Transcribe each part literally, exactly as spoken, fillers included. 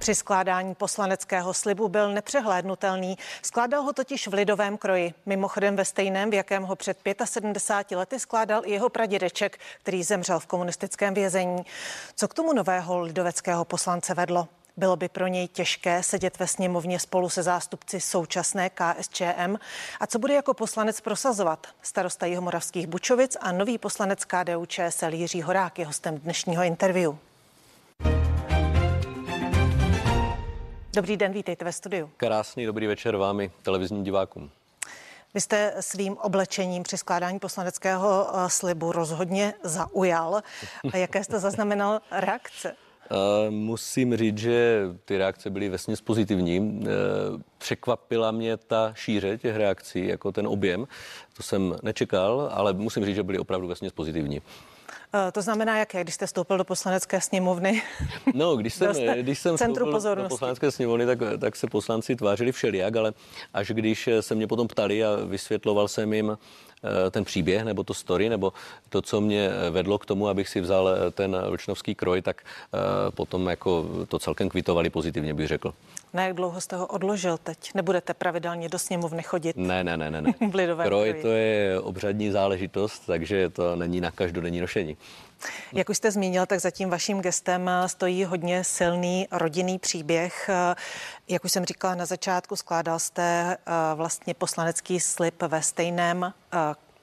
Při skládání poslaneckého slibu byl nepřehlédnutelný. Skládal ho totiž v lidovém kroji. Mimochodem ve stejném, v jakém ho před sedmdesáti pěti lety skládal i jeho pradědeček, který zemřel v komunistickém vězení. Co k tomu nového lidoveckého poslance vedlo? Bylo by pro něj těžké sedět ve sněmovně spolu se zástupci současné K S Č M. A co bude jako poslanec prosazovat? Starosta jihomoravských Bučovic a nový poslanec K D U Č S L Jiří Horák je hostem dnešního interview. Dobrý den, vítejte ve studiu. Krásný dobrý večer vám i televizním divákům. Vy jste svým oblečením při skládání poslaneckého slibu rozhodně zaujal. A jaké jste zaznamenal reakce? Musím říct, že ty reakce byly vesměs pozitivní. Překvapila mě ta šíře těch reakcí, jako ten objem. To jsem nečekal, ale musím říct, že byly opravdu vesměs pozitivní. To znamená, jak je, když jste vstoupil do poslanecké sněmovny? No, když jsem, když jsem vstoupil do poslanecké sněmovny, tak, tak se poslanci tvářili všelijak, ale až když se mě potom ptali a vysvětloval jsem jim ten příběh nebo to story, nebo to, co mě vedlo k tomu, abych si vzal ten vlčnovský kroj, tak potom jako to celkem kvitovali pozitivně, bych řekl. Na jak dlouho jste ho odložil teď? Nebudete pravidelně do sněmovny chodit? Ne, ne, ne, ne. ne. Kroj to je obřadní záležitost, takže to není na každodenní nošení. Jak už jste zmínil, tak za tím vaším gestem stojí hodně silný rodinný příběh. Jak už jsem říkala na začátku, skládal jste vlastně poslanecký slib ve stejném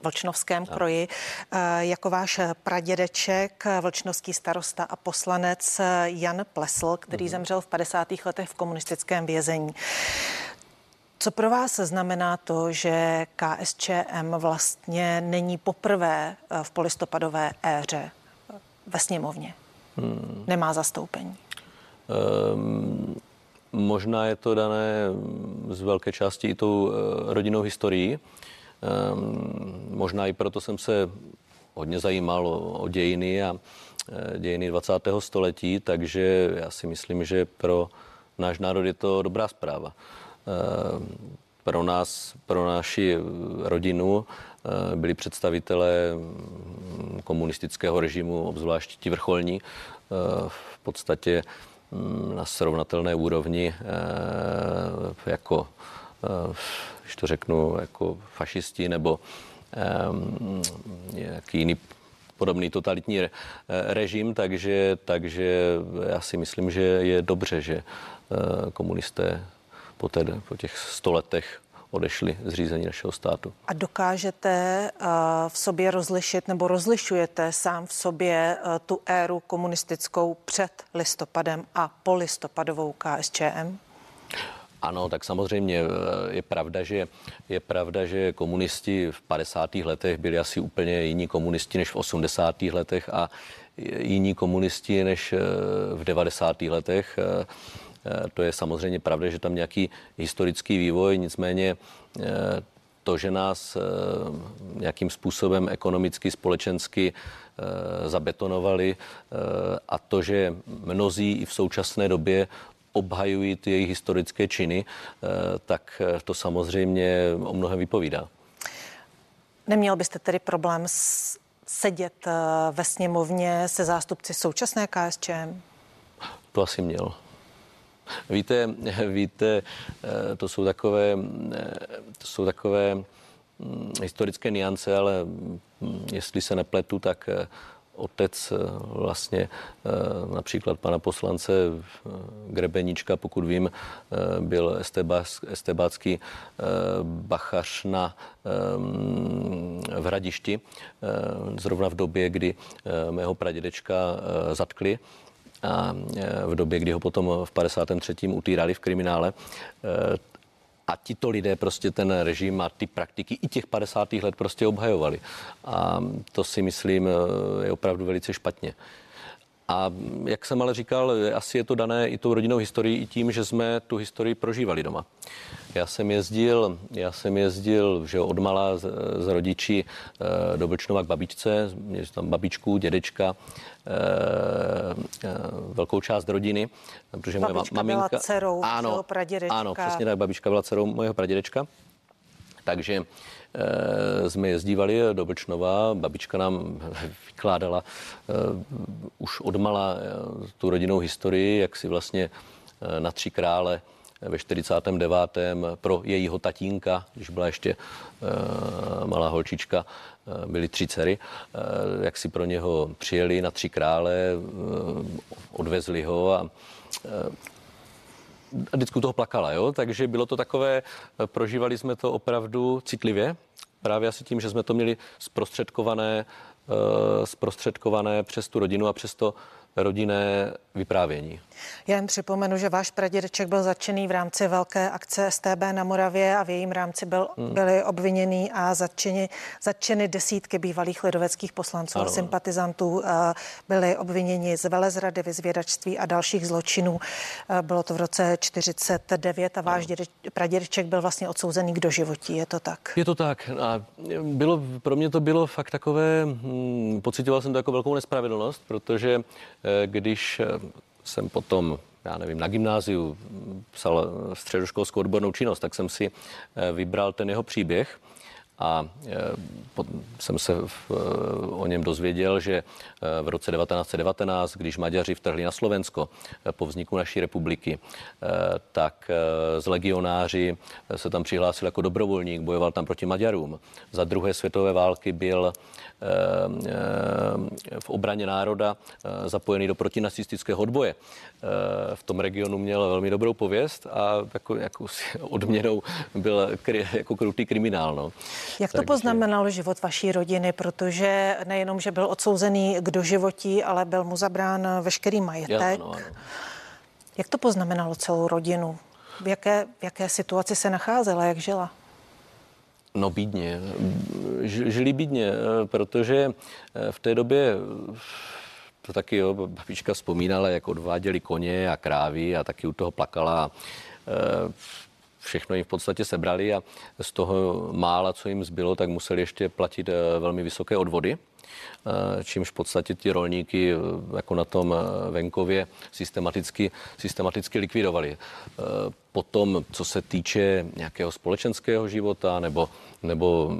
vlčnovském kroji. Jako váš pradědeček, vlčnovský starosta a poslanec Jan Plesl, který mm-hmm. zemřel v padesátých letech v komunistickém vězení. Co pro vás znamená to, že K S Č M vlastně není poprvé v polistopadové éře ve sněmovně? Hmm. Nemá zastoupení? Um, možná je to dané z velké části i tou rodinnou historií. Um, možná i proto jsem se hodně zajímal o, o dějiny a dějiny dvacátého století, takže já si myslím, že pro náš národ je to dobrá zpráva. Pro nás, pro naši rodinu byli představitelé komunistického režimu, obzvlášť ti vrcholní, v podstatě na srovnatelné úrovni jako, když to řeknu, jako fašisti nebo nějaký jiný podobný totalitní režim, takže, takže já si myslím, že je dobře, že komunisté Po, té, po těch sto letech odešli z řízení našeho státu. A dokážete uh, v sobě rozlišit nebo rozlišujete sám v sobě uh, tu éru komunistickou před listopadem a polistopadovou K S Č M? Ano, tak samozřejmě je pravda, že, je pravda, že komunisti v padesátých letech byli asi úplně jiní komunisti než v osmdesátých letech a jiní komunisti než v devadesátých letech. To je samozřejmě pravda, že tam nějaký historický vývoj, nicméně to, že nás nějakým způsobem ekonomicky, společensky zabetonovali a to, že mnozí i v současné době obhajují ty jejich historické činy, tak to samozřejmě o mnohem vypovídá. Neměl byste tedy problém sedět ve sněmovně se zástupci současné K S Č M? To asi měl. Víte, víte, to jsou takové, to jsou takové historické nuance, ale jestli se nepletu, tak otec vlastně například pana poslance Grebeníčka, pokud vím, byl estebácký bachař na v Hradišti, zrovna v době, kdy mého pradědečka zatkli. A v době, kdy ho potom v padesátém třetím utýrali v kriminále. A tito lidé prostě ten režim a ty praktiky i těch padesátých let prostě obhajovali. A to si myslím je opravdu velice špatně. A jak jsem ale říkal, asi je to dané i tou rodinnou historií, i tím, že jsme tu historii prožívali doma. Já jsem jezdil, já jsem jezdil že odmala z, z rodiči do Vlčnova k babičce, měli tam babičku, dědečka, velkou část rodiny, protože moje maminka byla dcerou mého pradědečka. Ano, přesně tak, babička byla dcerou mého pradědečka. Takže e, jsme jezdívali do Vlčnova, babička nám vykládala e, už odmala e, tu rodinnou historii, jak si vlastně na Tři krále ve čtyřicátém devátém pro jejího tatínka, když byla ještě malá holčička, byly tři dcery, jak si pro něho přijeli na Tři krále, odvezli ho a vždycky toho plakala, jo? Takže bylo to takové, prožívali jsme to opravdu citlivě, právě asi tím, že jsme to měli zprostředkované, zprostředkované přes tu rodinu a přes to rodinné vyprávění. Já jen připomenu, že váš pradědeček byl zatčený v rámci velké akce S T B na Moravě a v jejím rámci byl, hmm. byli obviněni a zatčeni, zatčeny desítky bývalých lidoveckých poslanců ano. a sympatizantů. Byli obviněni z velezrady, vyzvědačství a dalších zločinů. Bylo to v roce čtyřicet devět a váš dědeček, pradědeček byl vlastně odsouzený k doživotí. Je to tak? Je to tak. A bylo, pro mě to bylo fakt takové, hm, pocitoval jsem to jako velkou nespravedlnost, protože když jsem potom, já nevím, na gymnáziu psal středoškolskou odbornou činnost, tak jsem si vybral ten jeho příběh a jsem se v, o něm dozvěděl, že v roce devatenáct set devatenáct, když Maďaři vtrhli na Slovensko po vzniku naší republiky, tak z legionáři se tam přihlásil jako dobrovolník, bojoval tam proti Maďarům. Za druhé světové války byl v obraně národa zapojený do protinacistického odboje. V tom regionu měl velmi dobrou pověst a jako, jako odměnou byl kri, jako krutý kriminál, no. Jak to poznamenalo život vaší rodiny, protože nejenom, že byl odsouzený k doživotí, ale byl mu zabrán veškerý majetek. Já, ano, ano. Jak to poznamenalo celou rodinu? V jaké, v jaké situaci se nacházela, jak žila? No bídně. Žili bídně, protože v té době... To taky, jo, babička vzpomínala, jak odváděli koně a krávy a taky u toho plakala. Všechno jim v podstatě sebrali a z toho mála, co jim zbylo, tak museli ještě platit velmi vysoké odvody, čímž v podstatě ty rolníky jako na tom venkově systematicky, systematicky likvidovali. Potom, co se týče nějakého společenského života nebo, nebo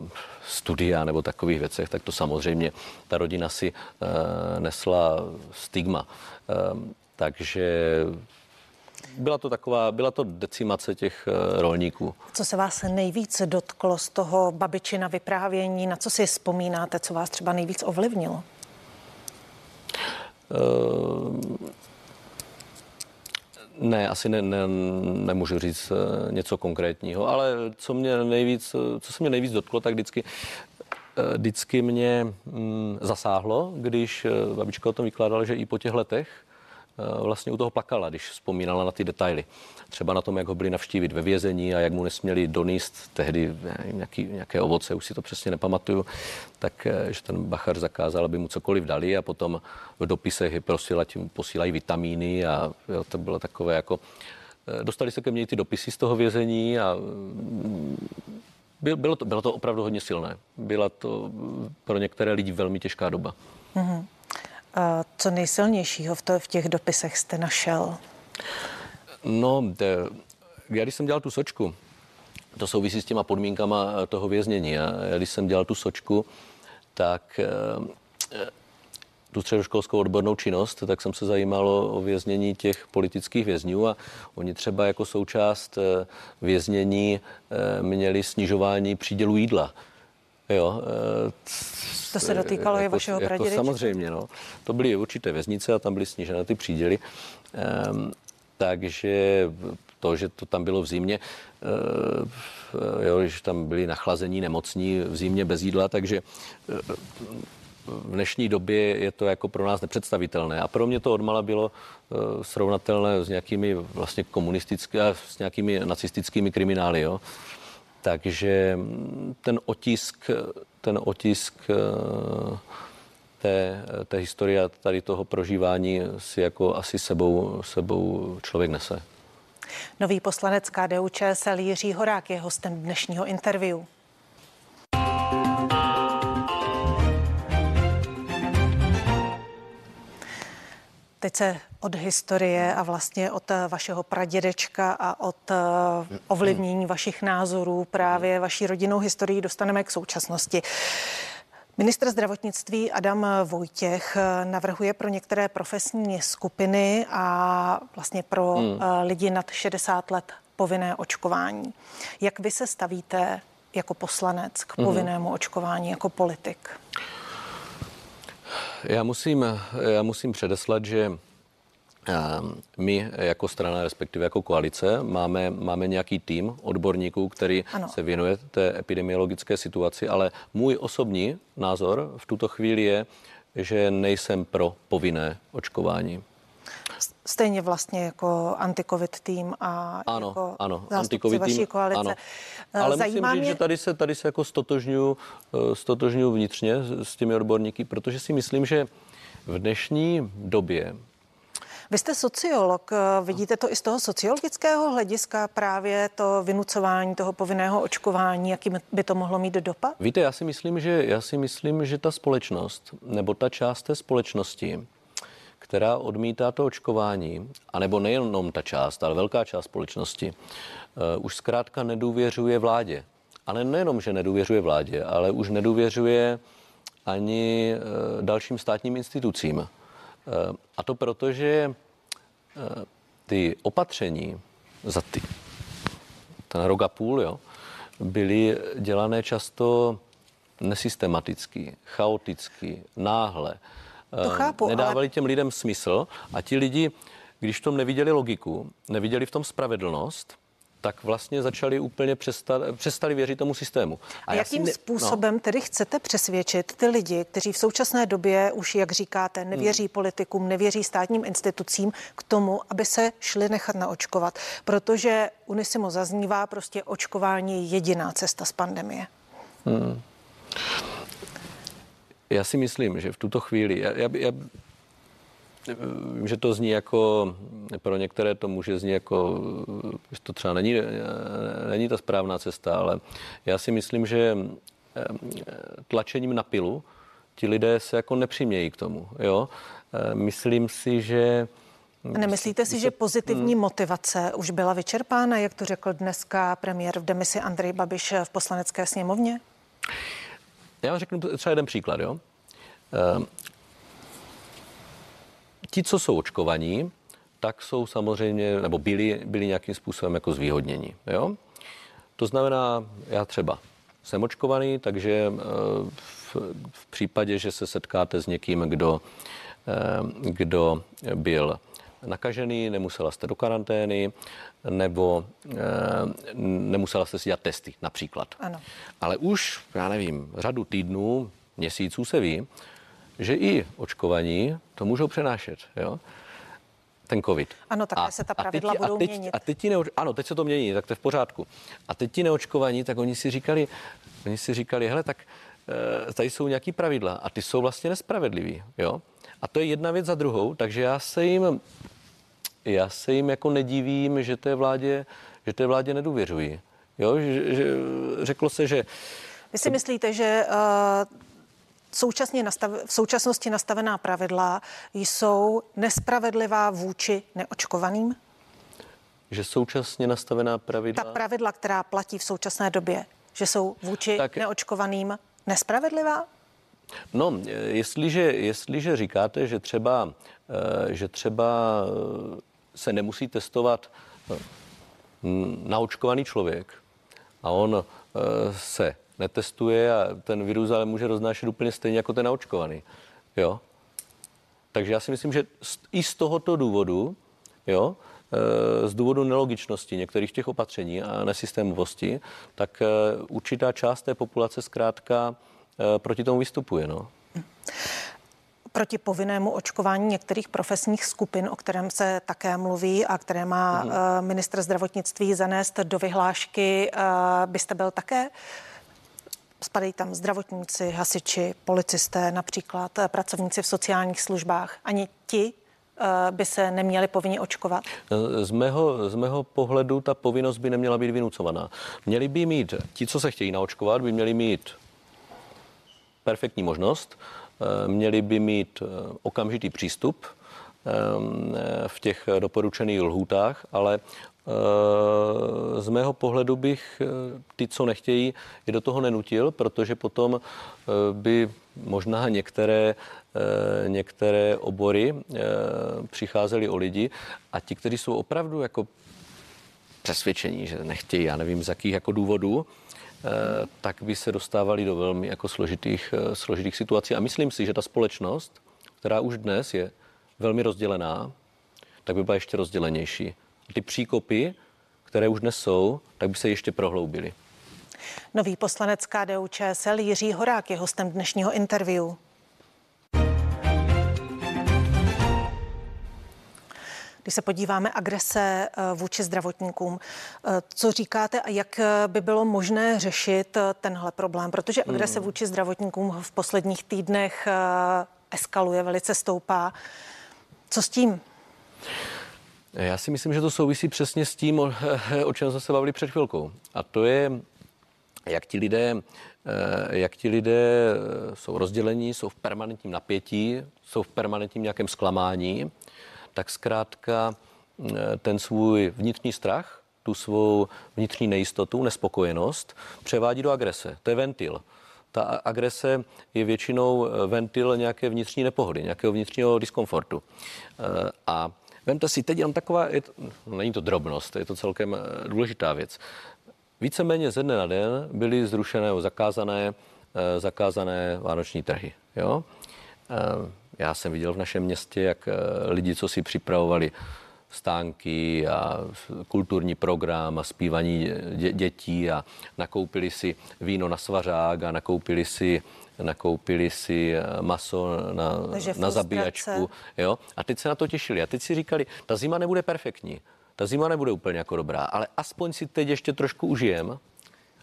studia nebo takových věcech, tak to samozřejmě ta rodina si nesla stigma. Takže... Byla to taková, byla to decimace těch rolníků. Co se vás nejvíc dotklo z toho babičina vyprávění? Na co si vzpomínáte? Co vás třeba nejvíc ovlivnilo? Uh, ne, asi ne, ne, nemůžu říct něco konkrétního, ale co mě nejvíc, co se mě nejvíc dotklo, tak vždycky, vždycky mě mm, zasáhlo, když babička o tom vykládala, že i po těch letech vlastně u toho plakala, když vzpomínala na ty detaily. Třeba na tom, jak ho byli navštívit ve vězení a jak mu nesměli donést tehdy nějaký, nějaké ovoce, už si to přesně nepamatuju, tak že ten Bachar zakázal, aby mu cokoliv dali a potom v dopisech je prosila, tím posílají vitamíny a jo, to bylo takové jako... Dostali se ke mně ty dopisy z toho vězení a bylo to, bylo to opravdu hodně silné. Byla to pro některé lidi velmi těžká doba. Mm-hmm. Co nejsilnějšího v těch dopisech jste našel? No, já když jsem dělal tu sočku, to souvisí s těma podmínkama toho věznění. Já když jsem dělal tu sočku, tak tu středoškolskou odbornou činnost, tak jsem se zajímalo o věznění těch politických vězňů a oni třeba jako součást věznění měli snižování přídělu jídla. Jo, to se dotýkalo jako, i vašeho pradědečka. Jako samozřejmě, no. To byly určité věznice a tam byly snížené ty příděly. Ehm, takže to, že to tam bylo v zimě, e, jo, že tam byli nachlazení nemocní v zimě bez jídla, takže e, v dnešní době je to jako pro nás nepředstavitelné. A pro mě to odmala bylo e, srovnatelné s nějakými vlastně komunistickými, s nějakými nacistickými kriminály, jo. Takže ten otisk, ten otisk té, té historie tady toho prožívání si jako asi sebou, sebou člověk nese. Nový poslanec K D U Č S L Jiří Horák je hostem dnešního interview. Teď se od historie a vlastně od vašeho pradědečka a od ovlivnění vašich názorů právě vaší rodinnou historií dostaneme k současnosti. Ministr zdravotnictví Adam Vojtěch navrhuje pro některé profesní skupiny a vlastně pro hmm. lidi nad šedesát let povinné očkování. Jak vy se stavíte jako poslanec k povinnému očkování jako politik? Já musím, já musím předeslat, že my jako strana, respektive jako koalice, máme, máme nějaký tým odborníků, který ano. se věnuje té epidemiologické situaci, ale můj osobní názor v tuto chvíli je, že nejsem pro povinné očkování. Stejně vlastně jako anti-covid tým a ano, jako ano, zástupci vaší koalice. Ano. Ale zajímá musím říct, mě... že tady se, tady se jako stotožňuji, stotožňuji vnitřně s těmi odborníky, protože si myslím, že v dnešní době... Vy jste sociolog, vidíte to i z toho sociologického hlediska, právě to vynucování toho povinného očkování, jaký by to mohlo mít dopad? Víte, já si myslím, že, já si myslím, že ta společnost, nebo ta část té společnosti, která odmítá to očkování, anebo nejenom ta část, ale velká část společnosti, uh, už zkrátka nedůvěřuje vládě. Ale nejenom, že nedůvěřuje vládě, ale už nedůvěřuje ani uh, dalším státním institucím. Uh, a to proto, že uh, ty opatření za ty, ten rok a půl, jo, byly dělané často nesystematicky, chaoticky, náhle. To chápu, nedávali ale... těm lidem smysl a ti lidi, když v tom neviděli logiku, neviděli v tom spravedlnost, tak vlastně začali úplně přestali, přestali věřit tomu systému. A, a jakým ne... způsobem no. tedy chcete přesvědčit ty lidi, kteří v současné době už, jak říkáte, nevěří hmm. politikům, nevěří státním institucím k tomu, aby se šli nechat naočkovat? Protože unisimo zaznívá prostě očkování je jediná cesta z pandemie. Hmm. Já si myslím, že v tuto chvíli, já, já, já, že to zní jako, pro některé to může znít jako, že to třeba není, není ta správná cesta, ale já si myslím, že tlačením na pilu ti lidé se jako nepřimějí k tomu, jo. Myslím si, že... Nemyslíte si, že pozitivní motivace už byla vyčerpána, jak to řekl dneska premiér v demisi Andrej Babiš v Poslanecké sněmovně? Já vám řeknu třeba jeden příklad, jo. E, ti, co jsou očkovaní, tak jsou samozřejmě, nebo byli, byli nějakým způsobem jako zvýhodněni, jo. To znamená, já třeba jsem očkovaný, takže v, v případě, že se setkáte s někým, kdo, kdo byl nakažený, nemusela jste do karantény, nebo e, nemusela jste si dělat testy například. Ano. Ale už, já nevím, řadu týdnů, měsíců se ví, že i očkovaní to můžou přenášet, jo? Ten covid. Ano, takhle se ta pravidla a teď, budou a teď, měnit. A teď ti neoč... Ano, teď se to mění, tak to je v pořádku. A teď ti neočkovaní, tak oni si říkali, oni si říkali, hele, tak e, tady jsou nějaký pravidla a ty jsou vlastně nespravedlivý, jo? A to je jedna věc za druhou, takže já se jim, já se jim jako nedivím, že té vládě, že té vládě nedůvěřují. Jo, že, že, řeklo se, že... Vy si myslíte, že uh, současně nastav, v současnosti nastavená pravidla jsou nespravedlivá vůči neočkovaným? Že současně nastavená pravidla... Ta pravidla, která platí v současné době, že jsou vůči tak... neočkovaným nespravedlivá? No, jestliže, jestliže říkáte, že třeba, že třeba se nemusí testovat naočkovaný člověk a on se netestuje a ten virus ale může roznášet úplně stejně jako ten naočkovaný, jo. Takže já si myslím, že i z tohoto důvodu, jo, z důvodu nelogičnosti některých těch opatření a nesystémovosti, tak určitá část té populace zkrátka proti tomu vystupuje, no. Proti povinnému očkování některých profesních skupin, o kterém se také mluví a které má mm. ministr zdravotnictví zanést do vyhlášky, byste byl také? Spadají tam zdravotníci, hasiči, policisté, například pracovníci v sociálních službách. Ani ti by se neměli povinně očkovat? Z mého, z mého pohledu ta povinnost by neměla být vynucovaná. Měli by mít, ti, co se chtějí naočkovat, by měli mít perfektní možnost, měli by mít okamžitý přístup v těch doporučených lhůtách, ale z mého pohledu bych ty, co nechtějí, je do toho nenutil, protože potom by možná některé, některé obory přicházely o lidi a ti, kteří jsou opravdu jako přesvědčení, že nechtějí, já nevím z jakých jako důvodů, tak by se dostávali do velmi jako složitých, složitých situací. A myslím si, že ta společnost, která už dnes je velmi rozdělená, tak by byla ještě rozdělenější. Ty příkopy, které už dnes jsou, tak by se ještě prohloubily. Nový poslanec K D U Č S L Jiří Horák je hostem dnešního interview. Když se podíváme agrese vůči zdravotníkům, co říkáte a jak by bylo možné řešit tenhle problém? Protože agrese vůči zdravotníkům v posledních týdnech eskaluje, velice stoupá. Co s tím? Já si myslím, že to souvisí přesně s tím, o, o čem jsme se bavili před chvilkou. A to je, jak ti lidé, jak ti lidé jsou rozdělení, jsou v permanentním napětí, jsou v permanentním nějakém zklamání, tak zkrátka ten svůj vnitřní strach, tu svou vnitřní nejistotu, nespokojenost převádí do agrese. To je ventil. Ta agrese je většinou ventil nějaké vnitřní nepohody, nějakého vnitřního diskomfortu. A vemte si, teď jenom taková, je to, není to drobnost, je to celkem důležitá věc. Víceméně ze dne na den byly zrušené, zakázané, zakázané vánoční trhy. Jo? Já jsem viděl v našem městě, jak lidi, co si připravovali stánky a kulturní program a zpívaní dě- dětí a nakoupili si víno na svařák a nakoupili si nakoupili si maso na, na zabíjačku. Jo? A teď se na to těšili. A teď si říkali, ta zima nebude perfektní, ta zima nebude úplně jako dobrá, ale aspoň si teď ještě trošku užijem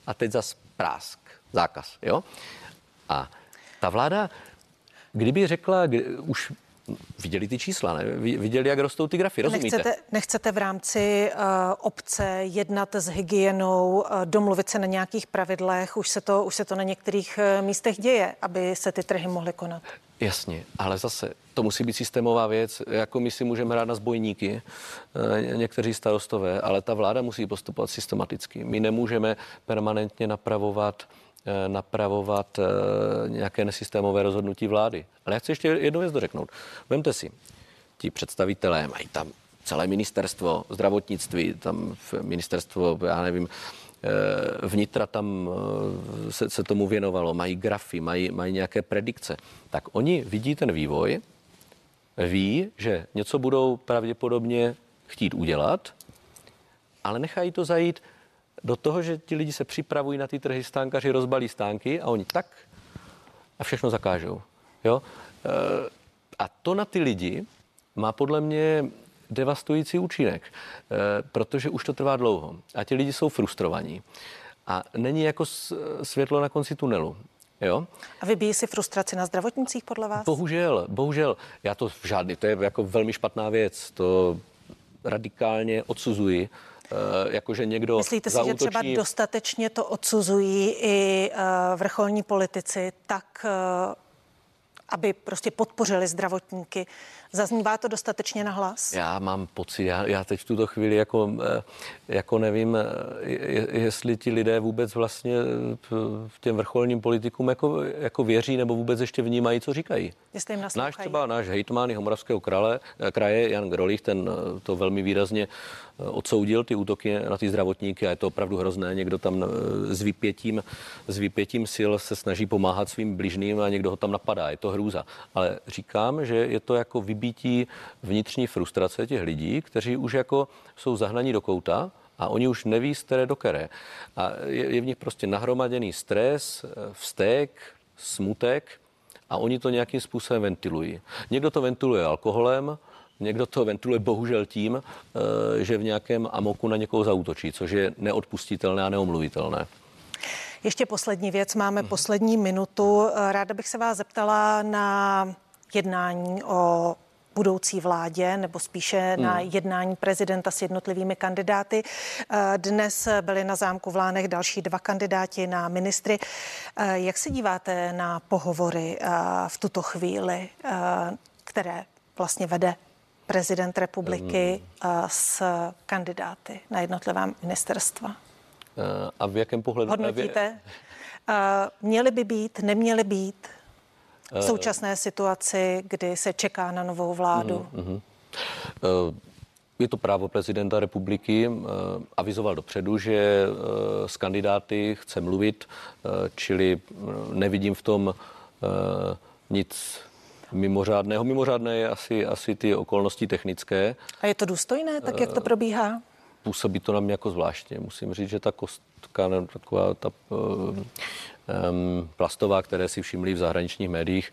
a teď zas prásk, zákaz. Jo? A ta vláda, kdyby řekla, kdy, už viděli ty čísla, ne? Viděli, jak rostou ty grafy, rozumíte? Nechcete, nechcete v rámci uh, obce jednat s hygienou, uh, domluvit se na nějakých pravidlech, už se to, už se to na některých uh, místech děje, aby se ty trhy mohly konat. Jasně, ale zase to musí být systémová věc, jako my si můžeme hrát na zbojníky, uh, někteří starostové, ale ta vláda musí postupovat systematicky. My nemůžeme permanentně napravovat napravovat nějaké nesystémové rozhodnutí vlády. Ale já chci ještě jednu věc dořeknout. Vemte si, ti představitelé mají tam celé ministerstvo zdravotnictví, tam ministerstvo, já nevím, vnitra tam se, se tomu věnovalo, mají grafy, mají, mají nějaké predikce. Tak oni vidí ten vývoj, ví, že něco budou pravděpodobně chtít udělat, ale nechají to zajít do toho, že ti lidi se připravují na ty trhy, stánkaři rozbalí stánky a oni tak a všechno zakážou. Jo? A to na ty lidi má podle mě devastující účinek, protože už to trvá dlouho a ti lidi jsou frustrovaní a není jako světlo na konci tunelu. Jo? A vybíjí si frustraci na zdravotnicích podle vás? Bohužel, bohužel. Já to žádný, to je jako velmi špatná věc, to radikálně odsuzuji. Jakože někdo Myslíte si, zaútočí... že třeba dostatečně to odsuzují i uh, vrcholní politici tak, uh, aby prostě podpořili zdravotníky? Zaznívá to dostatečně na hlas? Já mám pocit, já, já teď v tuto chvíli jako, jako nevím, je, jestli ti lidé vůbec vlastně těm vrcholním politikům jako, jako věří nebo vůbec ještě vnímají, co říkají. Jestli jim naslouchají. Náš třeba, náš hejtman Jihomoravského kraje, kraje Jan Grolich, ten to velmi výrazně odsoudil, ty útoky na ty zdravotníky a je to opravdu hrozné. Někdo tam s vypětím, s vypětím sil se snaží pomáhat svým bližným a někdo ho tam napadá. Je to hrůza. Ale říkám, že je to jako vybí vnitřní frustrace těch lidí, kteří už jako jsou zahnaní do kouta a oni už neví, z které do které. A je, je v nich prostě nahromaděný stres, vztek, smutek a oni to nějakým způsobem ventilují. Někdo to ventiluje alkoholem, někdo to ventiluje bohužel tím, že v nějakém amoku na někoho zaútočí, což je neodpustitelné a neomluvitelné. Ještě poslední věc, máme hmm. poslední minutu. Ráda bych se vás zeptala na jednání o budoucí vládě, nebo spíše na jednání prezidenta s jednotlivými kandidáty. Dnes byli na zámku v Lánech další dva kandidáti na ministry. Jak se díváte na pohovory v tuto chvíli, které vlastně vede prezident republiky hmm. s kandidáty na jednotlivá ministerstva. A v jakém pohledu? Hodnotíte? Měly by být, neměly být v současné situaci, kdy se čeká na novou vládu? Hmm. Je to právo prezidenta republiky, avizoval dopředu, že s kandidáty chce mluvit, čili nevidím v tom nic mimořádného. Mimořádné je asi, asi ty okolnosti technické. A je to důstojné, tak jak to probíhá? Působí to na mě jako zvláštně. Musím říct, že ta kostka, taková ta um, plastová, které si všimli v zahraničních médiích,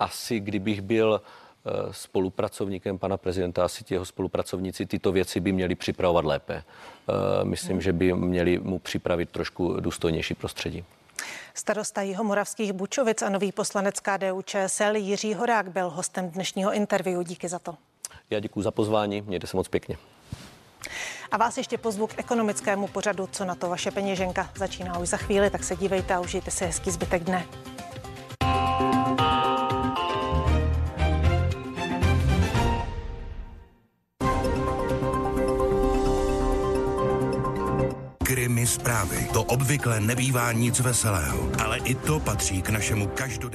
asi kdybych byl spolupracovníkem pana prezidenta, asi ti jeho spolupracovníci tyto věci by měli připravovat lépe. Myslím, že by měli mu připravit trošku důstojnější prostředí. Starosta jihomoravských Bučovic a nový poslanec K D U Č S L Jiří Horák byl hostem dnešního interview. Díky za to. Já děkuji za pozvání, mějte se moc pěkně. A vás ještě pozvu k ekonomickému pořadu Co na to vaše peněženka. Začíná už za chvíli, tak se dívejte a užijte si hezký zbytek dne. Zprávy. To obvykle nebývá nic veselého, ale i to patří k našemu každodennímu.